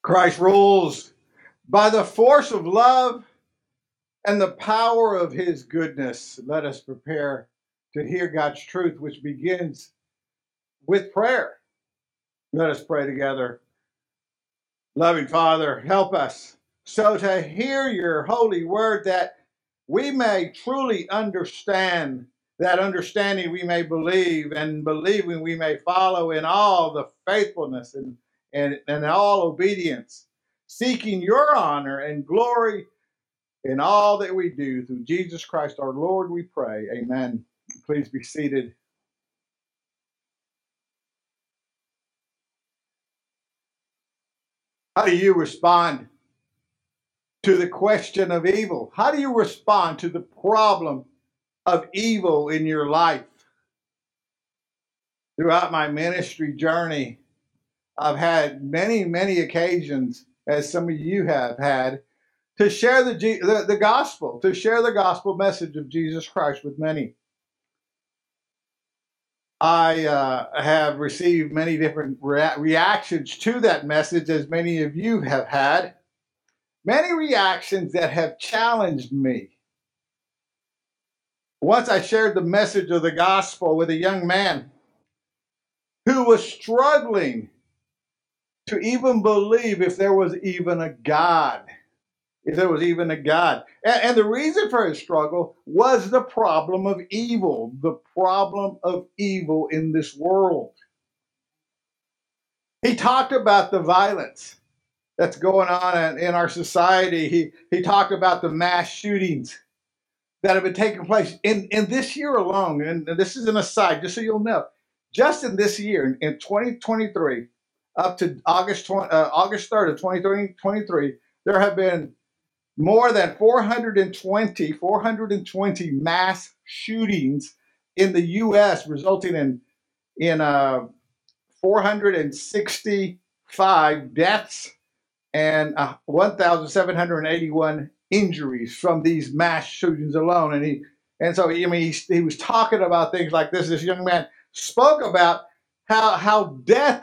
Christ rules by the force of love and the power of his goodness. Let us prepare to hear God's truth, which begins with prayer. Let us pray together. Loving Father, help us so to hear your holy word that we may truly understand, that understanding we may believe, and believing we may follow in all the faithfulness and all obedience, seeking your honor and glory in all that we do. Through Jesus Christ our Lord we pray. Amen. Please be seated. How do you respond to the question of evil? How do you respond to the problem of evil in your life? Throughout my ministry journey, I've had many occasions, as some of you have had, to share the gospel, to share the gospel message of Jesus Christ with many. I have received many different reactions to that message, as many of you have had. Many reactions that have challenged me. Once I shared the message of the gospel with a young man who was struggling to even believe if there was even a God. If there was even a God. And the reason for his struggle was the problem of evil. The problem of evil in this world. He talked about the violence that's going on in our society. He talked about the mass shootings that have been taking place in this year alone. And this is an aside, just so you'll know. Just in this year, in 2023, up to August 3rd of 2023, there have been more than 420 mass shootings in the U.S., resulting in 465 deaths and 1,781 injuries from these mass shootings alone. And so he was talking about things like this. This young man spoke about how death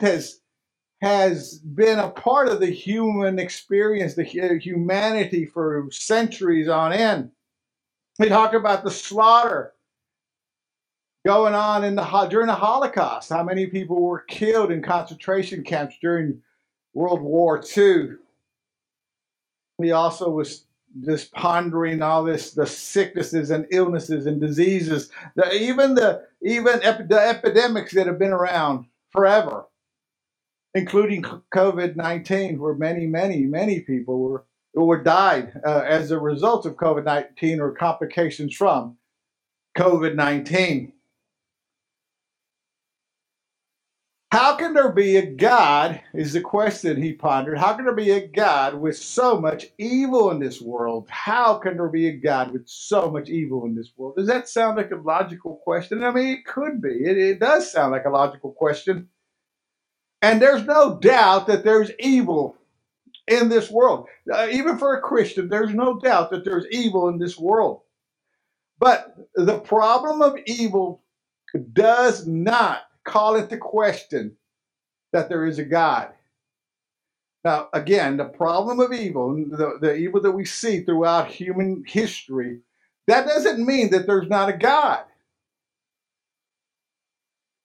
has been a part of the human experience, the humanity for centuries on end. He talked about the slaughter going on during the Holocaust, how many people were killed in concentration camps during World War II. He also was just pondering all this, the sicknesses and illnesses and diseases, the epidemics that have been around forever, including COVID-19, where many people were died as a result of COVID-19 or complications from COVID-19. How can there be a God, is the question he pondered. How can there be a God with so much evil in this world? How can there be a God with so much evil in this world? Does that sound like a logical question? I mean, it could be. It does sound like a logical question. And there's no doubt that there's evil in this world. Even for a Christian, there's no doubt that there's evil in this world. But the problem of evil does not call into question that there is a God. Now, again, the problem of evil, the evil that we see throughout human history, that doesn't mean that there's not a God.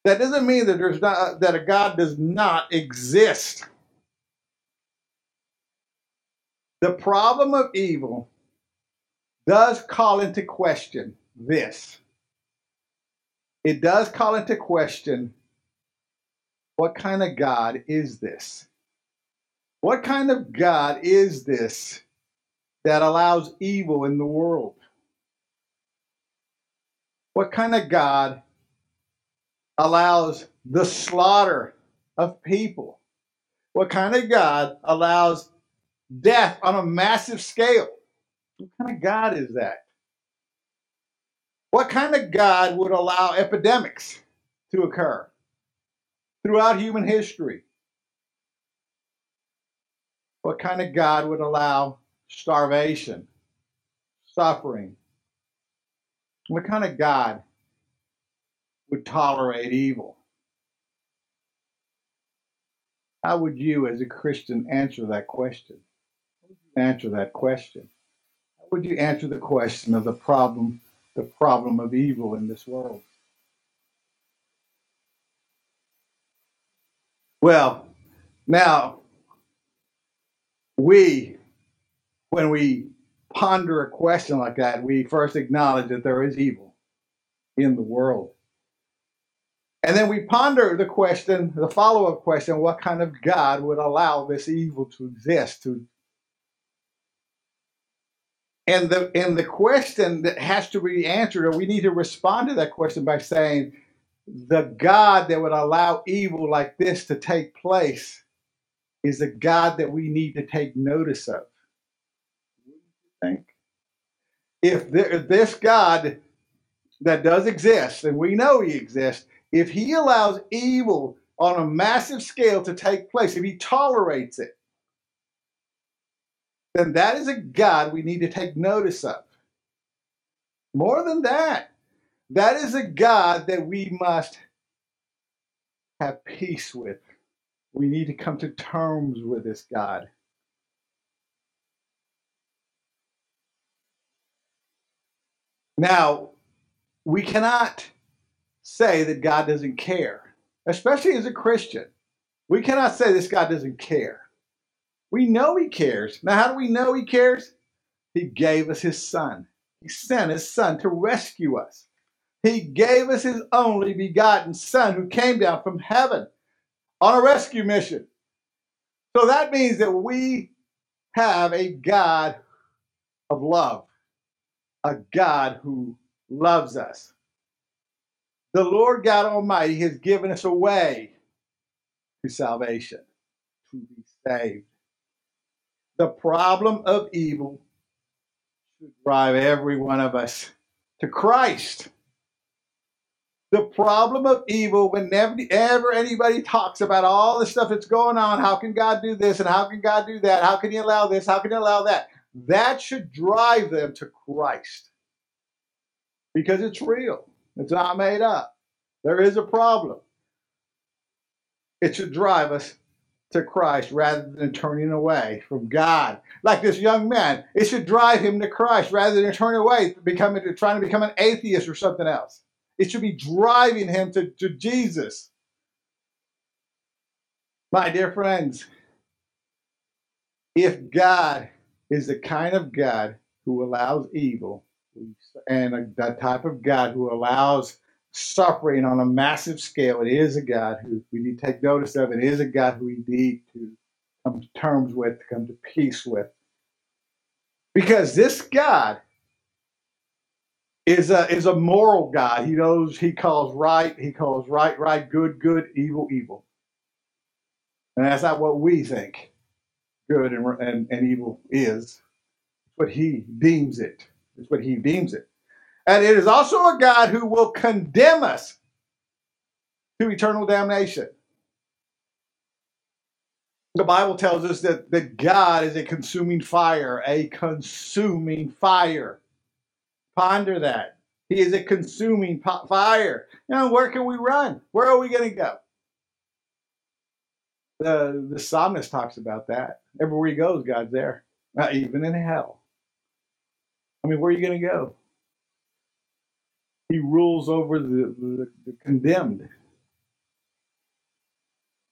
That doesn't mean that that a God does not exist. The problem of evil does call into question this. It does call into question, what kind of God is this? What kind of God is this that allows evil in the world? What kind of God allows the slaughter of people? What kind of God allows death on a massive scale? What kind of God is that? What kind of God would allow epidemics to occur throughout human history? What kind of God would allow starvation, suffering? What kind of God would tolerate evil? How would you, as a Christian, answer that question? How would you answer the question of the problem of evil in this world? Well, now, when we ponder a question like that, we first acknowledge that there is evil in the world. And then we ponder the question, the follow-up question, what kind of God would allow this evil to exist? And the question that has to be answered, or we need to respond to that question by saying, the God that would allow evil like this to take place is a God that we need to take notice of. Think. If this God that does exist, and we know he exists, if he allows evil on a massive scale to take place, if he tolerates it, then that is a God we need to take notice of. More than that, that is a God that we must have peace with. We need to come to terms with this God. Now, we cannot say that God doesn't care, especially as a Christian. We cannot say this God doesn't care. We know he cares. Now, how do we know he cares? He gave us his son. He sent his son to rescue us. He gave us his only begotten son who came down from heaven on a rescue mission. So that means that we have a God of love, a God who loves us. The Lord God Almighty has given us a way to salvation, to be saved. The problem of evil should drive every one of us to Christ. The problem of evil, whenever anybody talks about all the stuff that's going on, how can God do this and how can God do that? How can he allow this? How can he allow that? That should drive them to Christ, because it's real. It's not made up. There is a problem. It should drive us to Christ rather than turning away from God. Like this young man, it should drive him to Christ rather than turn away, trying to become an atheist or something else. It should be driving him to Jesus. My dear friends, if God is the kind of God who allows evil, and that type of God who allows suffering on a massive scale, it is a God who we need to take notice of. It is a God who we need to come to terms with, to come to peace with. Because this God is a moral God. He knows, he calls right, good, evil. And that's not what we think good and evil is. But he deems it. It's what he deems it. And it is also a God who will condemn us to eternal damnation. The Bible tells us that God is a consuming fire. Ponder that. He is a consuming fire. Now, where can we run? Where are we going to go? The psalmist talks about that. Everywhere he goes, God's there. Not even in hell. I mean, where are you going to go? He rules over the condemned.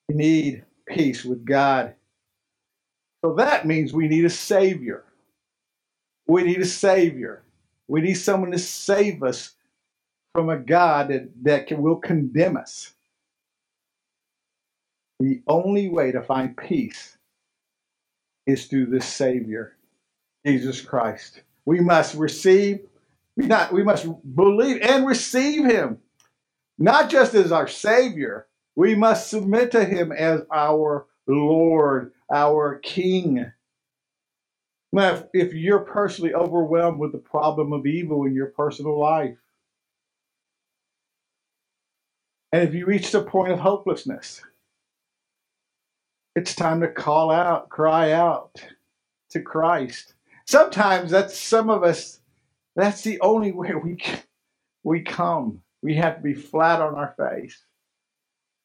We need peace with God. So that means we need a Savior. We need someone to save us from a God that will condemn us. The only way to find peace is through this Savior, Jesus Christ. We must believe and receive him, not just as our Savior. We must submit to him as our Lord, our King. Now, if you're personally overwhelmed with the problem of evil in your personal life, and if you reach the point of hopelessness, it's time to call out, cry out to Christ. Sometimes that's some of us, that's the only way we come. We have to be flat on our face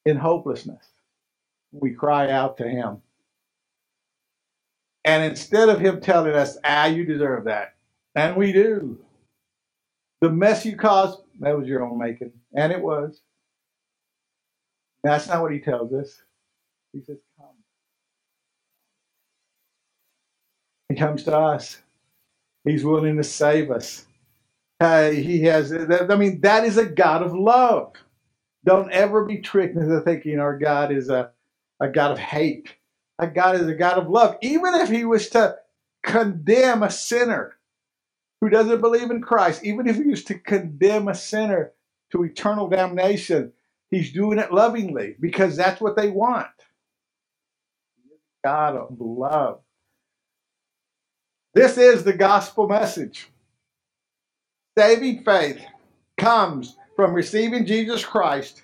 in hopelessness. We cry out to him. And instead of him telling us, you deserve that, and we do. The mess you caused, that was your own making, and it was. That's not what he tells us. He says, come. He comes to us. He's willing to save us. That is a God of love. Don't ever be tricked into thinking our God is a God of hate. Our God is a God of love. Even if he was to condemn a sinner who doesn't believe in Christ, even if he was to condemn a sinner to eternal damnation, he's doing it lovingly because that's what they want. God of love. This is the gospel message. Saving faith comes from receiving Jesus Christ,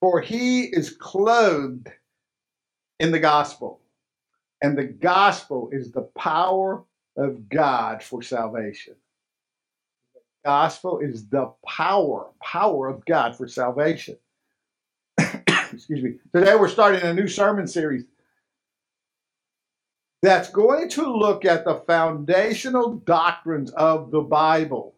for he is clothed in the gospel. And the gospel is the power of God for salvation. The gospel is the power of God for salvation. Excuse me. Today we're starting a new sermon series that's going to look at the foundational doctrines of the Bible.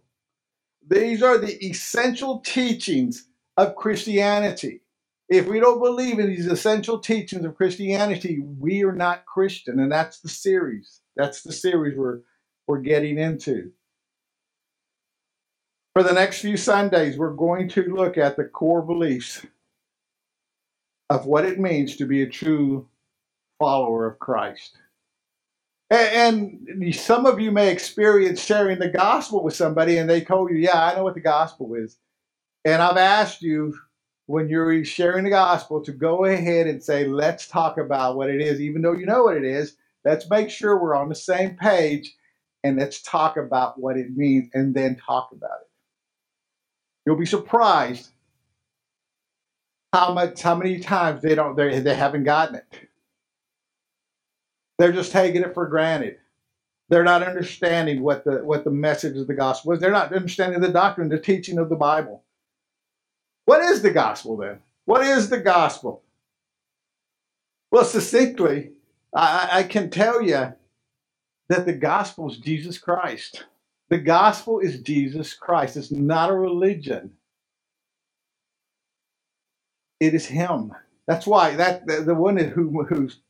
These are the essential teachings of Christianity. If we don't believe in these essential teachings of Christianity, we are not Christian. And that's the series. That's the series we're getting into. For the next few Sundays, we're going to look at the core beliefs of what it means to be a true follower of Christ. And some of you may experience sharing the gospel with somebody and they told you, I know what the gospel is. And I've asked you when you're sharing the gospel to go ahead and say, let's talk about what it is, even though you know what it is. Let's make sure we're on the same page and let's talk about what it means and then talk about it. You'll be surprised how many times they haven't gotten it. They're just taking it for granted. They're not understanding what the message of the gospel is. They're not understanding the doctrine, the teaching of the Bible. What is the gospel then? What is the gospel? Well, succinctly, I can tell you that the gospel is Jesus Christ. The gospel is Jesus Christ. It's not a religion. It is him. That's why the one who's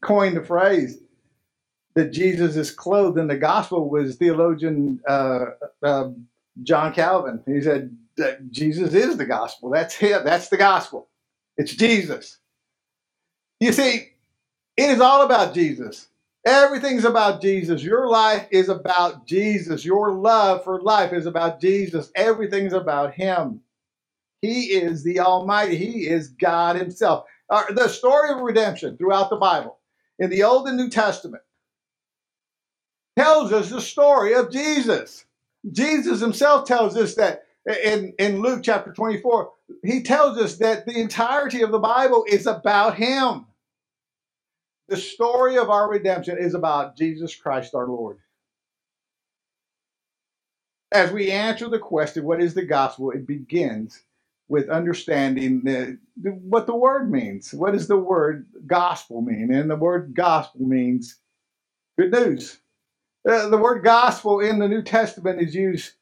coined the phrase that Jesus is clothed in the gospel was theologian John Calvin. He said that Jesus is the gospel. That's him. That's the gospel. It's Jesus. You see, it is all about Jesus. Everything's about Jesus. Your life is about Jesus. Your love for life is about Jesus. Everything's about him. He is the Almighty. He is God himself. The story of redemption throughout the Bible, in the Old and New Testament, tells us the story of Jesus. Jesus himself tells us that in Luke chapter 24, he tells us that the entirety of the Bible is about him. The story of our redemption is about Jesus Christ our Lord. As we answer the question, what is the gospel? It begins with understanding what the word means. What does the word gospel mean? And the word gospel means good news. The word gospel in the New Testament is used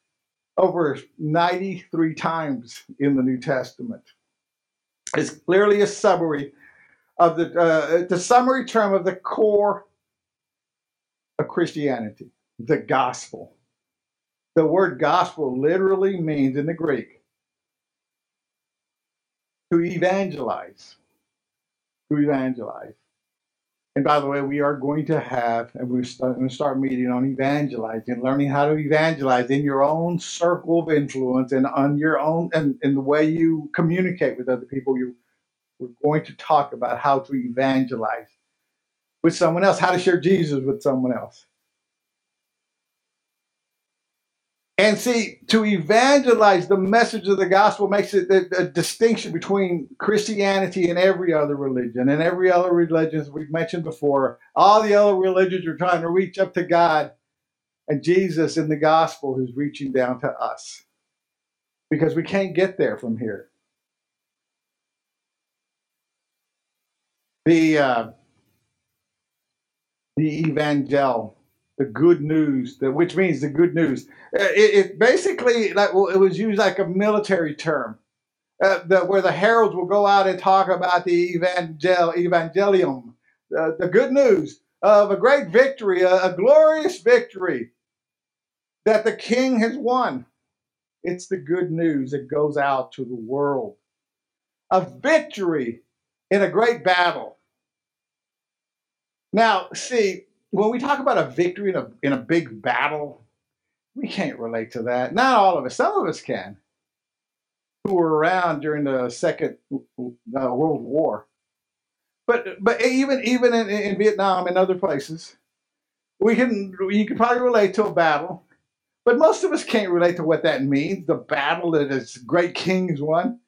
over 93 times in the New Testament. It's clearly a summary of the summary term of the core of Christianity, the gospel. The word gospel literally means in the Greek, to evangelize. And by the way, we are going to start meeting on evangelizing, learning how to evangelize in your own circle of influence and on your own, and the way you communicate with other people, you we're going to talk about how to evangelize with someone else, how to share Jesus with someone else. And see, to evangelize, the message of the gospel makes it a distinction between Christianity and every other religion. And every other religion, as we've mentioned before, all the other religions are trying to reach up to God, and Jesus in the gospel is reaching down to us, because we can't get there from here. The evangel, the good news, which means the good news. It basically, it was used like a military term, where the heralds will go out and talk about the evangelium, the good news of a great victory, a glorious victory that the king has won. It's the good news that goes out to the world. A victory in a great battle. Now, see, when we talk about a victory in a big battle, we can't relate to that. Not all of us. Some of us can, who were around during the Second World War. But even in Vietnam and other places, you can probably relate to a battle. But most of us can't relate to what that means, the battle that this great king has won.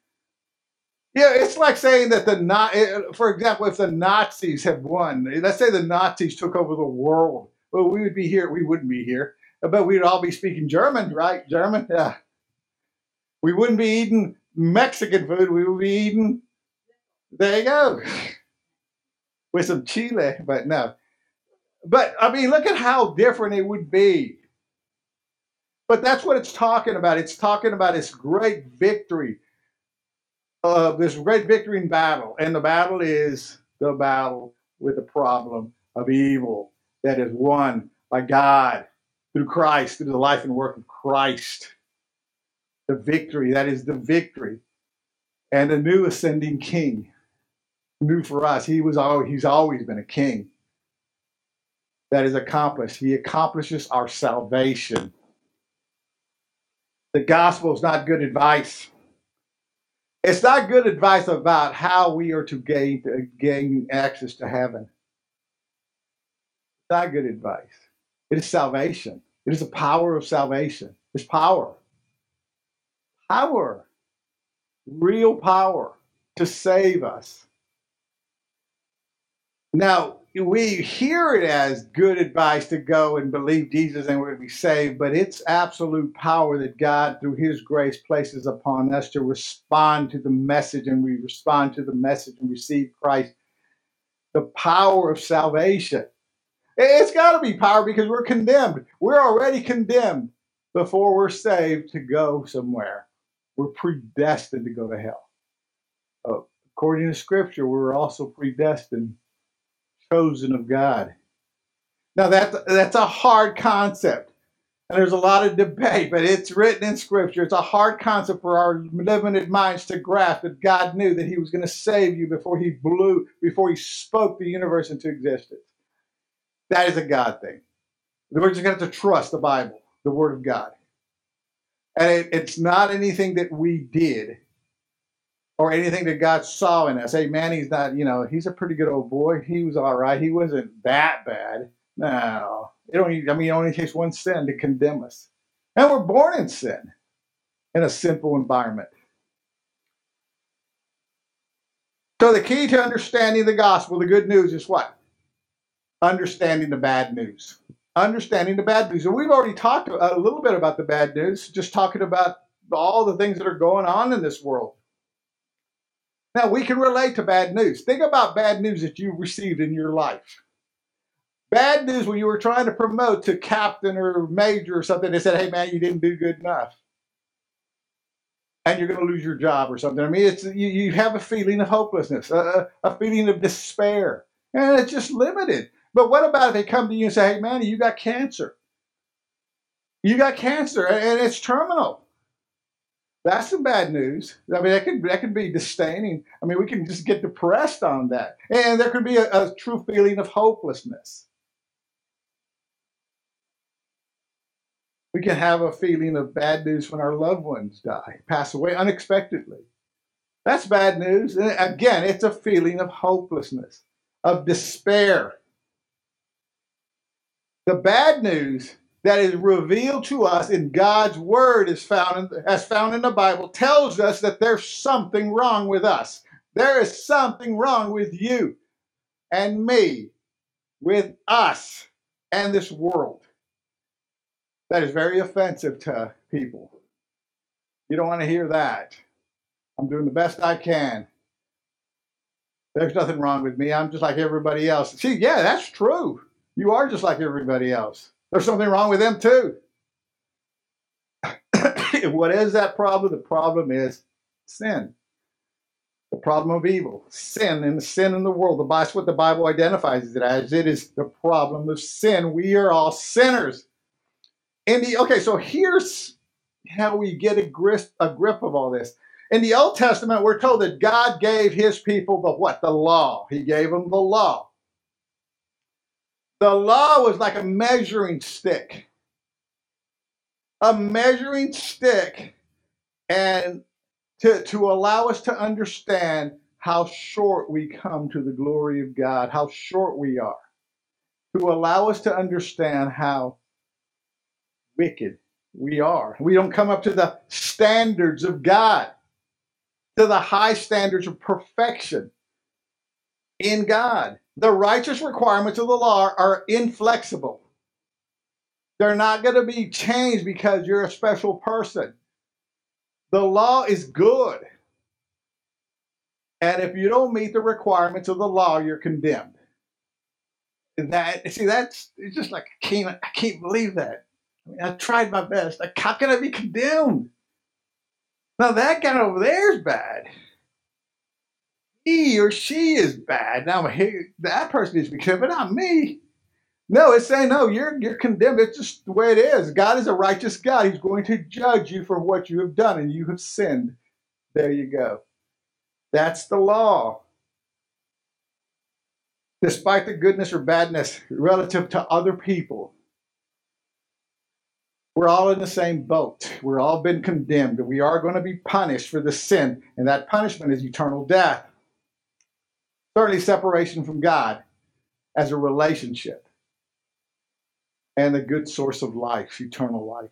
Yeah, it's like saying that for example, if the Nazis had won, let's say the Nazis took over the world. Well, we would be here. We wouldn't be here. But we'd all be speaking German, right? German, yeah. We wouldn't be eating Mexican food. We would be eating, there you go, with some chile, but no. But, I mean, look at how different it would be. But that's what it's talking about. It's talking about this great victory. This great victory in battle, and the battle is the battle with the problem of evil that is won by God through Christ, through the life and work of Christ. The victory, that is the victory, and a new ascending king. New for us, he's always been a king. That is accomplished. He accomplishes our salvation. The gospel is not good advice. It's not good advice about how we are to gain access to heaven. It's not good advice. It is salvation. It is the power of salvation. It's power. Power. Real power to save us. Now, we hear it as good advice to go and believe Jesus and we're going to be saved, but it's absolute power that God, through his grace, places upon us to respond to the message, and we respond to the message and receive Christ. The power of salvation. It's got to be power, because we're condemned. We're already condemned before we're saved to go somewhere. We're predestined to go to hell. According to Scripture, we're also predestined, chosen of God. Now that's a hard concept, and there's a lot of debate, but it's written in Scripture. It's a hard concept for our limited minds to grasp, that God knew that he was going to save you before he spoke the universe into existence. That is a God thing. We're just going to have to trust the Bible, the Word of God. And it's not anything that we did or anything that God saw in us. Hey, man, he's not, he's a pretty good old boy. He was all right. He wasn't that bad. No. It only takes one sin to condemn us. And we're born in sin, in a simple environment. So the key to understanding the gospel, the good news, is what? Understanding the bad news. Understanding the bad news. And we've already talked a little bit about the bad news, just talking about all the things that are going on in this world. Now, we can relate to bad news. Think about bad news that you received in your life. Bad news when you were trying to promote to captain or major or something. They said, hey, man, you didn't do good enough, and you're going to lose your job or something. I mean, it's you have a feeling of hopelessness, a feeling of despair, and it's just limited. But what about if they come to you and say, hey, man, you got cancer. You got cancer, and it's terminal. That's some bad news. I mean, that could be disdaining. I mean, we can just get depressed on that. And there could be a true feeling of hopelessness. We can have a feeling of bad news when our loved ones die, pass away unexpectedly. That's bad news. And again, it's a feeling of hopelessness, of despair. The bad news that is revealed to us in God's word as found in the Bible tells us that there's something wrong with us. There is something wrong with you and me, with us and this world. That is very offensive to people. You don't want to hear that. I'm doing the best I can. There's nothing wrong with me. I'm just like everybody else. See, yeah, that's true. You are just like everybody else. There's something wrong with them too. What is that problem? The problem is sin. The problem of evil. Sin in the world. That's what the Bible identifies it as. It is the problem of sin. We are all sinners. So here's how we get a grip of all this. In the Old Testament, we're told that God gave his people the law. He gave them the law. The law was like a measuring stick. And to allow us to understand how short we come to the glory of God, how short we are. To allow us to understand how wicked we are. We don't come up to the standards of God, to the high standards of perfection in God. The righteous requirements of the law are inflexible. They're not going to be changed because you're a special person. The law is good. And if you don't meet the requirements of the law, you're condemned. It's just like, I can't believe that. I tried my best. How can I be condemned? Now that guy over there is bad. He or she is bad. Now that person needs to be condemned, but not me. No, it's saying, no, you're condemned. It's just the way it is. God is a righteous God. He's going to judge you for what you have done, and you have sinned. There you go. That's the law. Despite the goodness or badness relative to other people, we're all in the same boat. We're all been condemned. We are going to be punished for the sin, and that punishment is eternal death. Certainly separation from God as a relationship and the good source of life, eternal life.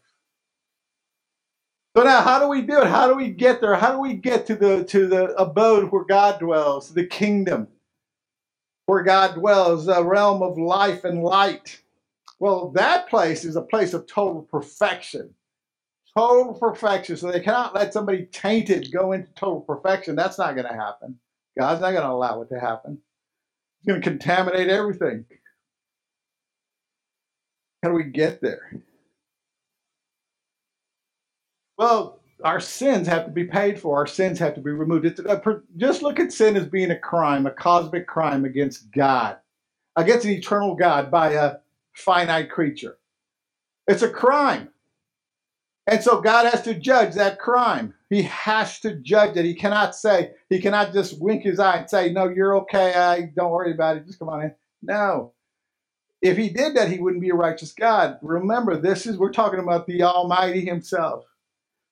So now, how do we do it? How do we get there? How do we get to the abode where God dwells, the kingdom where God dwells, the realm of life and light? Well, that place is a place of total perfection. So they cannot let somebody tainted go into total perfection. That's not going to happen. God's not going to allow it to happen. He's going to contaminate everything. How do we get there? Well, our sins have to be paid for. Our sins have to be removed. Just look at sin as being a crime, a cosmic crime against God, against an eternal God by a finite creature. It's a crime. And so God has to judge that crime. He has to judge it. He cannot just wink his eye and say, no, you're okay. Don't worry about it. Just come on in. No. If he did that, he wouldn't be a righteous God. Remember, we're talking about the Almighty himself.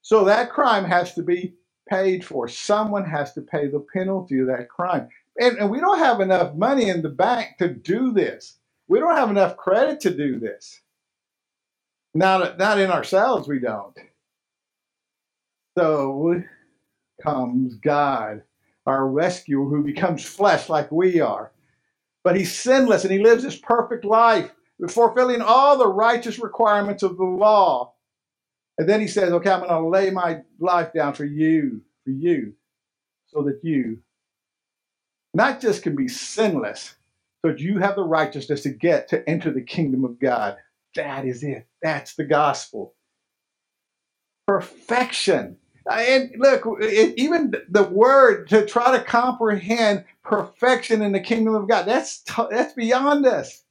So that crime has to be paid for. Someone has to pay the penalty of that crime. And we don't have enough money in the bank to do this. We don't have enough credit to do this. Not in ourselves, we don't. So comes God, our rescuer, who becomes flesh like we are. But he's sinless and he lives his perfect life, fulfilling all the righteous requirements of the law. And then he says, okay, I'm going to lay my life down for you, so that you not just can be sinless, but you have the righteousness to enter the kingdom of God. That is it. That's the gospel. Perfection. And look, even the word to try to comprehend perfection in the kingdom of God, that's beyond us.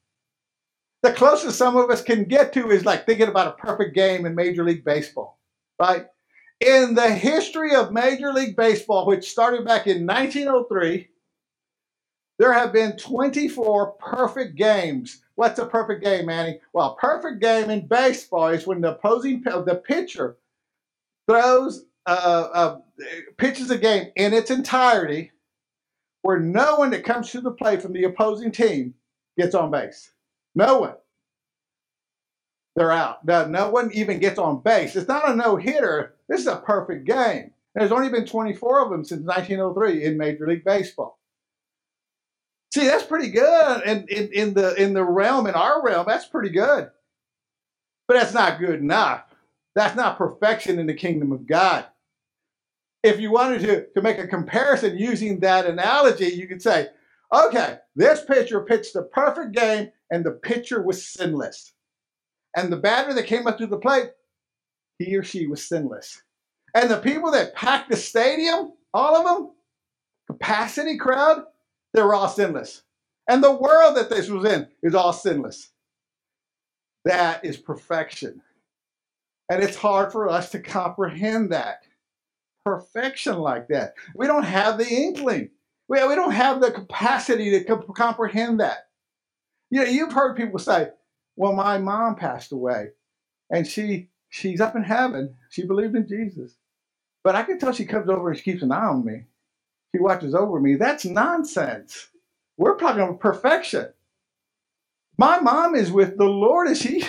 The closest some of us can get to is like thinking about a perfect game in Major League Baseball, right? In the history of Major League Baseball, which started back in 1903, there have been 24 perfect games. What's a perfect game, Manny? Well, a perfect game in baseball is when the pitcher throws pitches a game in its entirety where no one that comes to the plate from the opposing team gets on base. No one. They're out. No one even gets on base. It's not a no-hitter. This is a perfect game. There's only been 24 of them since 1903 in Major League Baseball. See, that's pretty good. And in our realm, that's pretty good. But that's not good enough. That's not perfection in the kingdom of God. If you wanted to make a comparison using that analogy, you could say, okay, this pitcher pitched the perfect game, and the pitcher was sinless. And the batter that came up to the plate, he or she was sinless. And the people that packed the stadium, all of them, capacity crowd, they were all sinless. And the world that this was in is all sinless. That is perfection. And it's hard for us to comprehend that. Perfection like that. We don't have the inkling. We don't have the capacity to comprehend that. You know, you've heard people say, well, my mom passed away, and she's up in heaven. She believed in Jesus. But I can tell she comes over and she keeps an eye on me. She watches over me. That's nonsense. We're talking about perfection. My mom is with the Lord, and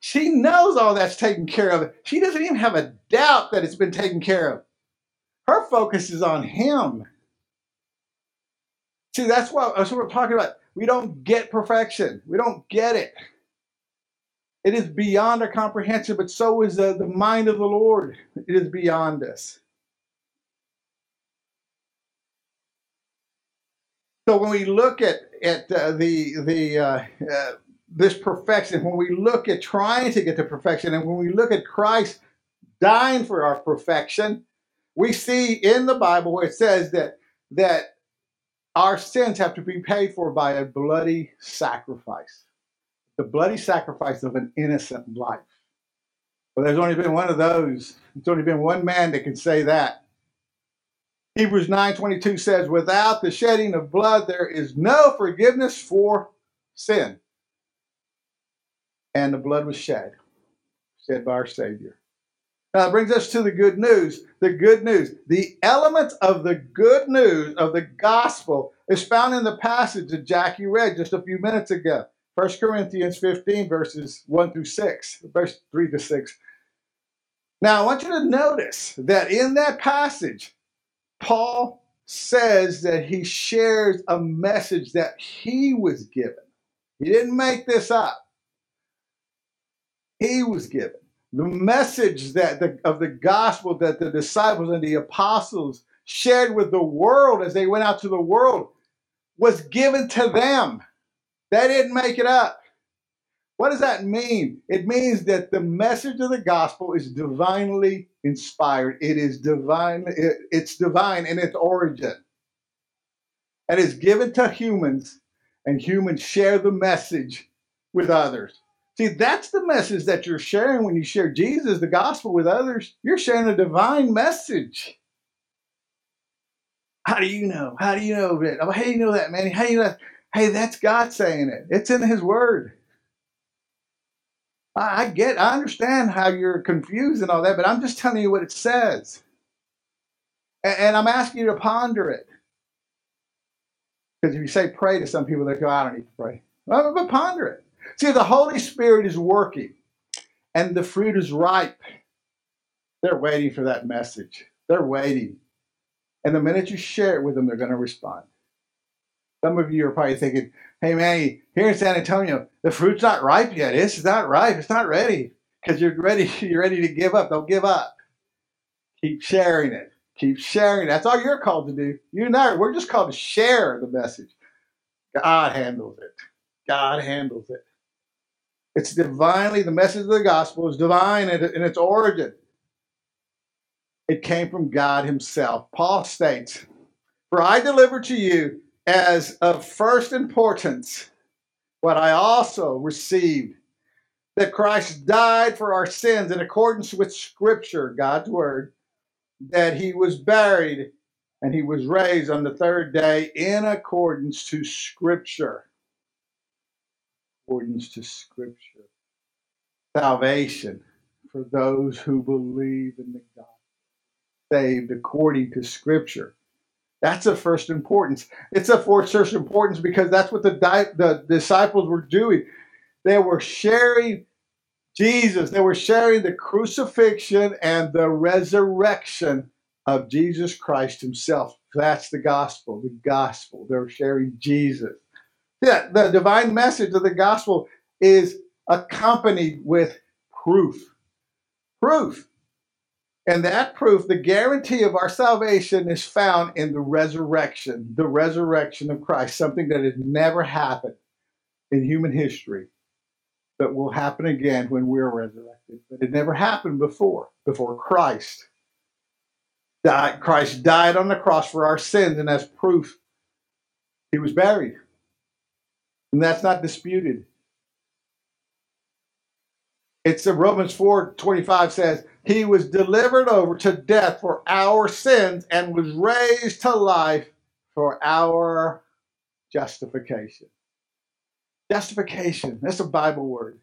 she knows all that's taken care of. She doesn't even have a doubt that it's been taken care of. Her focus is on Him. See, that's what we're talking about. We don't get perfection. We don't get it. It is beyond our comprehension, but so is the mind of the Lord. It is beyond us. So when we look at this perfection, when we look at trying to get to perfection, and when we look at Christ dying for our perfection, we see in the Bible where it says that our sins have to be paid for by a bloody sacrifice. The bloody sacrifice of an innocent life. Well, there's only been one of those. It's only been one man that can say that. Hebrews 9:22 says, without the shedding of blood, there is no forgiveness for sin. And the blood was shed by our Savior. Now that brings us to the good news. The good news. The elements of the good news of the gospel is found in the passage that Jackie read just a few minutes ago. 1 Corinthians 15, verses 1 through 6, verse 3 to 6. Now I want you to notice that in that passage, Paul says that he shares a message that he was given. He didn't make this up. He was given the message of the gospel that the disciples and the apostles shared with the world as they went out to the world was given to them. They didn't make it up. What does that mean? It means that the message of the gospel is divinely inspired. It is divine. It's divine in its origin. It is given to humans, and humans share the message with others. See, that's the message that you're sharing when you share Jesus, the gospel, with others. You're sharing a divine message. How do you know? How do you know it? How do you know that, Manny? How do you know that? Hey, that's God saying it. It's in His Word. I understand how you're confused and all that, but I'm just telling you what it says. And I'm asking you to ponder it. Because if you say pray to some people, they go, I don't need to pray. Well, but ponder it. See, the Holy Spirit is working, and the fruit is ripe. They're waiting for that message. They're waiting. And the minute you share it with them, they're going to respond. Some of you are probably thinking, hey, Manny, here in San Antonio, the fruit's not ripe yet. It's not ripe. It's not ready. Because you're ready to give up. Don't give up. Keep sharing it. Keep sharing it. That's all you're called to do. You and I, we're just called to share the message. God handles it. God handles it. It's divinely, the message of the gospel is divine in its origin. It came from God Himself. Paul states, for I delivered to you as of first importance, what I also received, that Christ died for our sins in accordance with Scripture, God's Word, that He was buried and He was raised on the third day in accordance to Scripture. Accordance to Scripture. Salvation for those who believe in the gospel. saved according to Scripture. That's of first importance. It's of first importance because that's what the disciples were doing. They were sharing Jesus. They were sharing the crucifixion and the resurrection of Jesus Christ himself. That's the gospel, the gospel. They're sharing Jesus. Yeah, the divine message of the gospel is accompanied with proof. Proof. And that proof, the guarantee of our salvation, is found in the resurrection of Christ, something that has never happened in human history, but will happen again when we're resurrected. But it never happened before Christ died. Christ died on the cross for our sins, and as proof, he was buried. And that's not disputed. It's Romans 4:25 says, he was delivered over to death for our sins and was raised to life for our justification. Justification, that's a Bible word.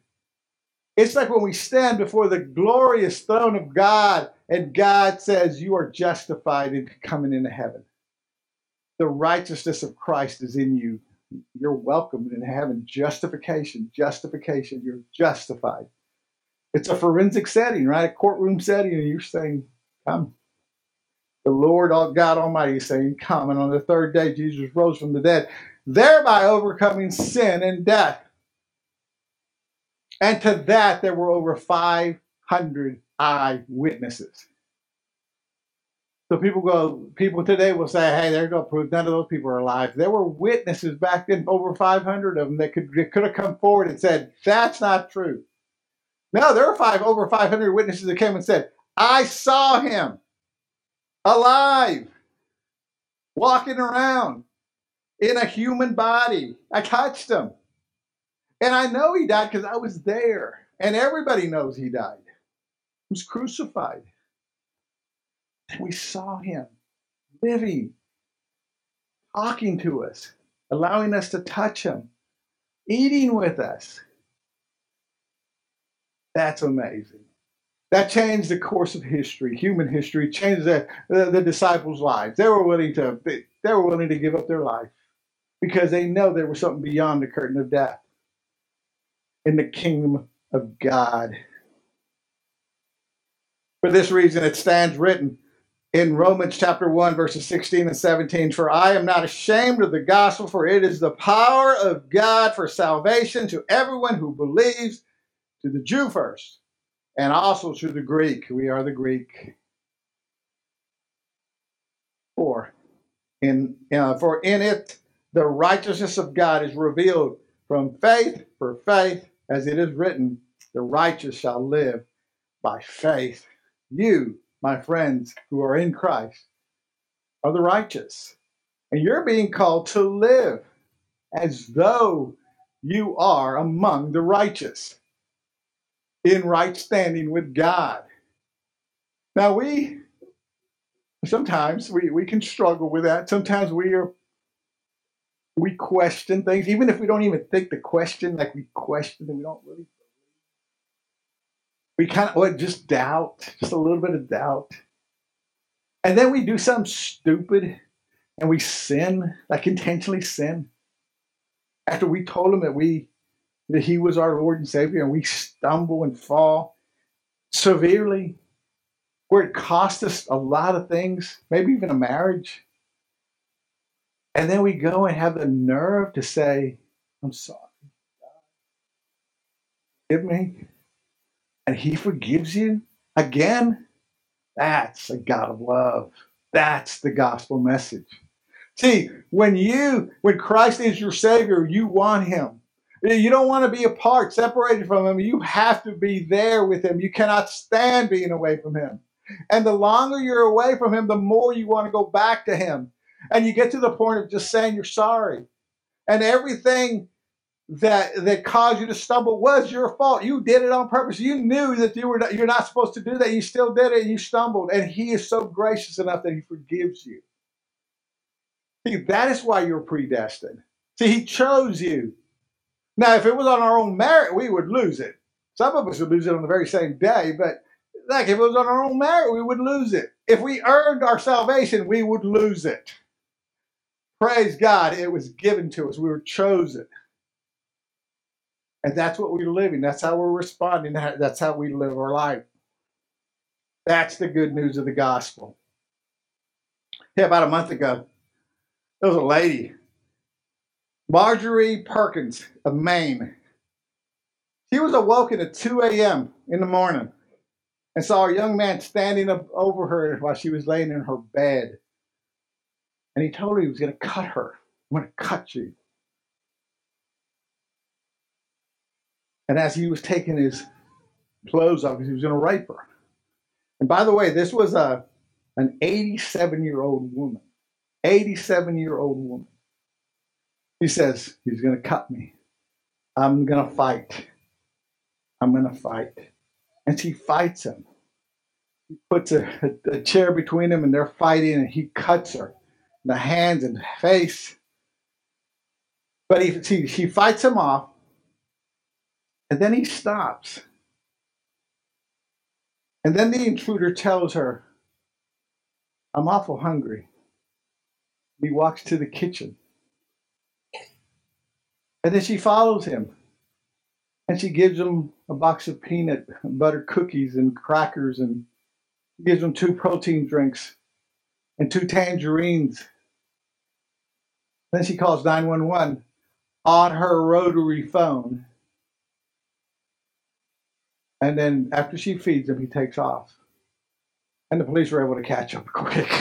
It's like when we stand before the glorious throne of God and God says, you are justified in coming into heaven. The righteousness of Christ is in you. You're welcomed in heaven. Justification, you're justified. It's a forensic setting, right? A courtroom setting, and you're saying, come. The Lord God Almighty is saying, come. And on the third day, Jesus rose from the dead, thereby overcoming sin and death. And to that, there were over 500 eyewitnesses. So people today will say, hey, there's no proof. None of those people are alive. There were witnesses back then, over 500 of them, that could have come forward and said, that's not true. No, there are over 500 witnesses that came and said, I saw him alive, walking around in a human body. I touched him. And I know he died because I was there. And everybody knows he died. He was crucified. And we saw him living, talking to us, allowing us to touch him, eating with us. That's amazing. That changed the course of history, human history, changed the disciples' lives. They were willing to give up their life because they know there was something beyond the curtain of death in the kingdom of God. For this reason, it stands written in Romans chapter 1, verses 16 and 17, for I am not ashamed of the gospel, for it is the power of God for salvation to everyone who believes, to the Jew first, and also to the Greek. We are the Greek. For in it the righteousness of God is revealed from faith for faith, as it is written, the righteous shall live by faith. You, my friends, who are in Christ, are the righteous. And you're being called to live as though you are among the righteous, in right standing with God. Now we can struggle with that. Sometimes we question things, even if we don't even think the question, like we question and we don't really. We kind of just doubt, just a little bit of doubt. And then we do something stupid and we sin, like intentionally sin. After we told him that he was our Lord and Savior, and we stumble and fall severely, where it cost us a lot of things, maybe even a marriage. And then we go and have the nerve to say, I'm sorry, God, forgive me. And he forgives you again. That's a God of love. That's the gospel message. See, when Christ is your Savior, you want him. You don't want to be apart, separated from him. You have to be there with him. You cannot stand being away from him. And the longer you're away from him, the more you want to go back to him. And you get to the point of just saying you're sorry. And everything that caused you to stumble was your fault. You did it on purpose. You knew that you're not supposed to do that. You still did it and you stumbled. And he is so gracious enough that he forgives you. See, that is why you're predestined. See, he chose you. Now, if it was on our own merit, we would lose it. Some of us would lose it on the very same day, but Like, if it was on our own merit, we would lose it. If we earned our salvation, we would lose it. Praise God, it was given to us. We were chosen. And that's what we're living. That's how we're responding. That's how we live our life. That's the good news of the gospel. Yeah, about a month ago, there was a lady, Marjorie Perkins of Maine. She was awoken at 2 a.m. in the morning and saw a young man standing up over her while she was laying in her bed. And he told her he was going to cut her. I'm going to cut you. And as he was taking his clothes off, he was going to rape her. And by the way, this was an 87-year-old woman. 87-year-old woman. He says, he's going to cut me. I'm going to fight. I'm going to fight. And she fights him. He puts a chair between him, and they're fighting, and he cuts her. The hands and the face. But she fights him off. And then he stops. And then the intruder tells her, I'm awful hungry. He walks to the kitchen. And then she follows him. And she gives him a box of peanut butter cookies and crackers, and gives him 2 protein drinks and 2 tangerines. Then she calls 911 on her rotary phone. And then after she feeds him, he takes off. And the police were able to catch him quick.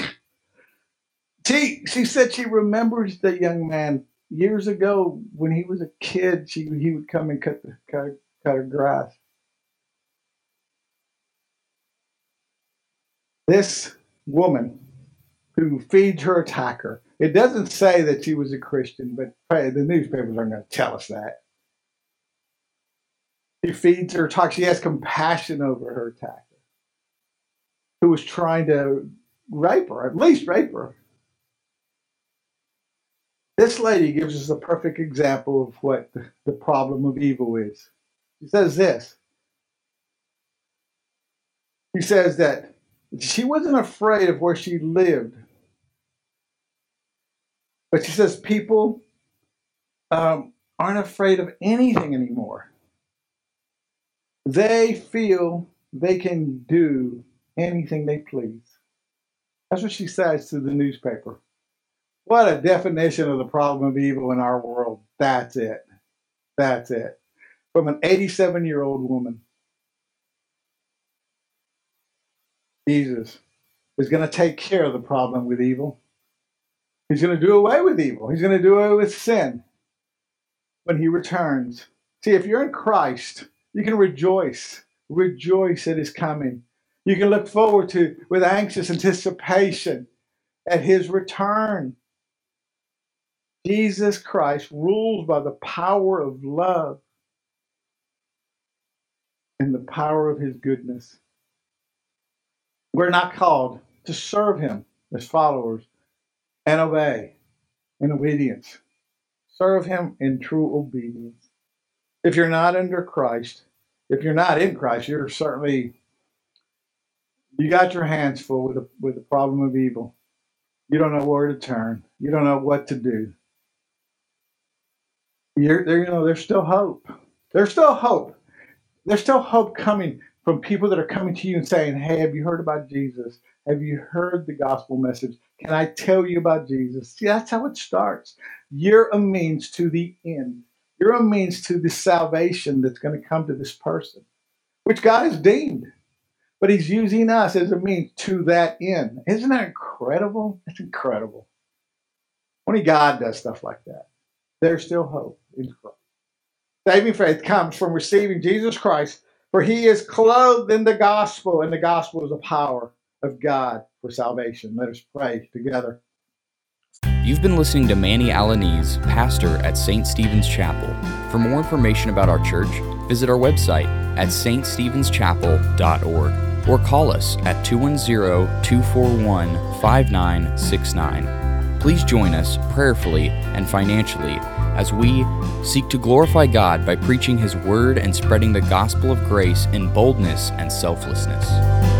She said she remembers the young man years ago when he was a kid. He would come and cut her grass. This woman who feeds her attacker. It doesn't say that she was a Christian, but the newspapers aren't going to tell us that. She feeds her attacker. She has compassion over her attacker who was trying to rape her, at least rape her. This lady gives us a perfect example of what the problem of evil is. She says this. She says that she wasn't afraid of where she lived. But she says people aren't afraid of anything anymore. They feel they can do anything they please. That's what she says to the newspaper. What a definition of the problem of evil in our world. That's it. That's it. From an 87-year-old woman. Jesus is going to take care of the problem with evil. He's going to do away with evil. He's going to do away with sin when he returns. See, if you're in Christ, you can rejoice. Rejoice at his coming. You can look forward to, with anxious anticipation, at his return. Jesus Christ rules by the power of love and the power of his goodness. We're not called to serve him as followers and obey in obedience. Serve him in true obedience. If you're not under Christ, if you're not in Christ, you're certainly, you got your hands full with the problem of evil. You don't know where to turn. You don't know what to do. There's still hope. There's still hope. There's still hope coming from people that are coming to you and saying, hey, have you heard about Jesus? Have you heard the gospel message? Can I tell you about Jesus? See, that's how it starts. You're a means to the end. You're a means to the salvation that's going to come to this person, which God has deemed. But he's using us as a means to that end. Isn't that incredible? It's incredible. Only God does stuff like that. There's still hope in Christ. Saving faith comes from receiving Jesus Christ, for he is clothed in the gospel, and the gospel is the power of God for salvation. Let us pray together. You've been listening to Manny Alaniz, pastor at St. Stephen's Chapel. For more information about our church, visit our website at ststephenschapel.org or call us at 210-241-5969. Please join us prayerfully and financially as we seek to glorify God by preaching His Word and spreading the gospel of grace in boldness and selflessness.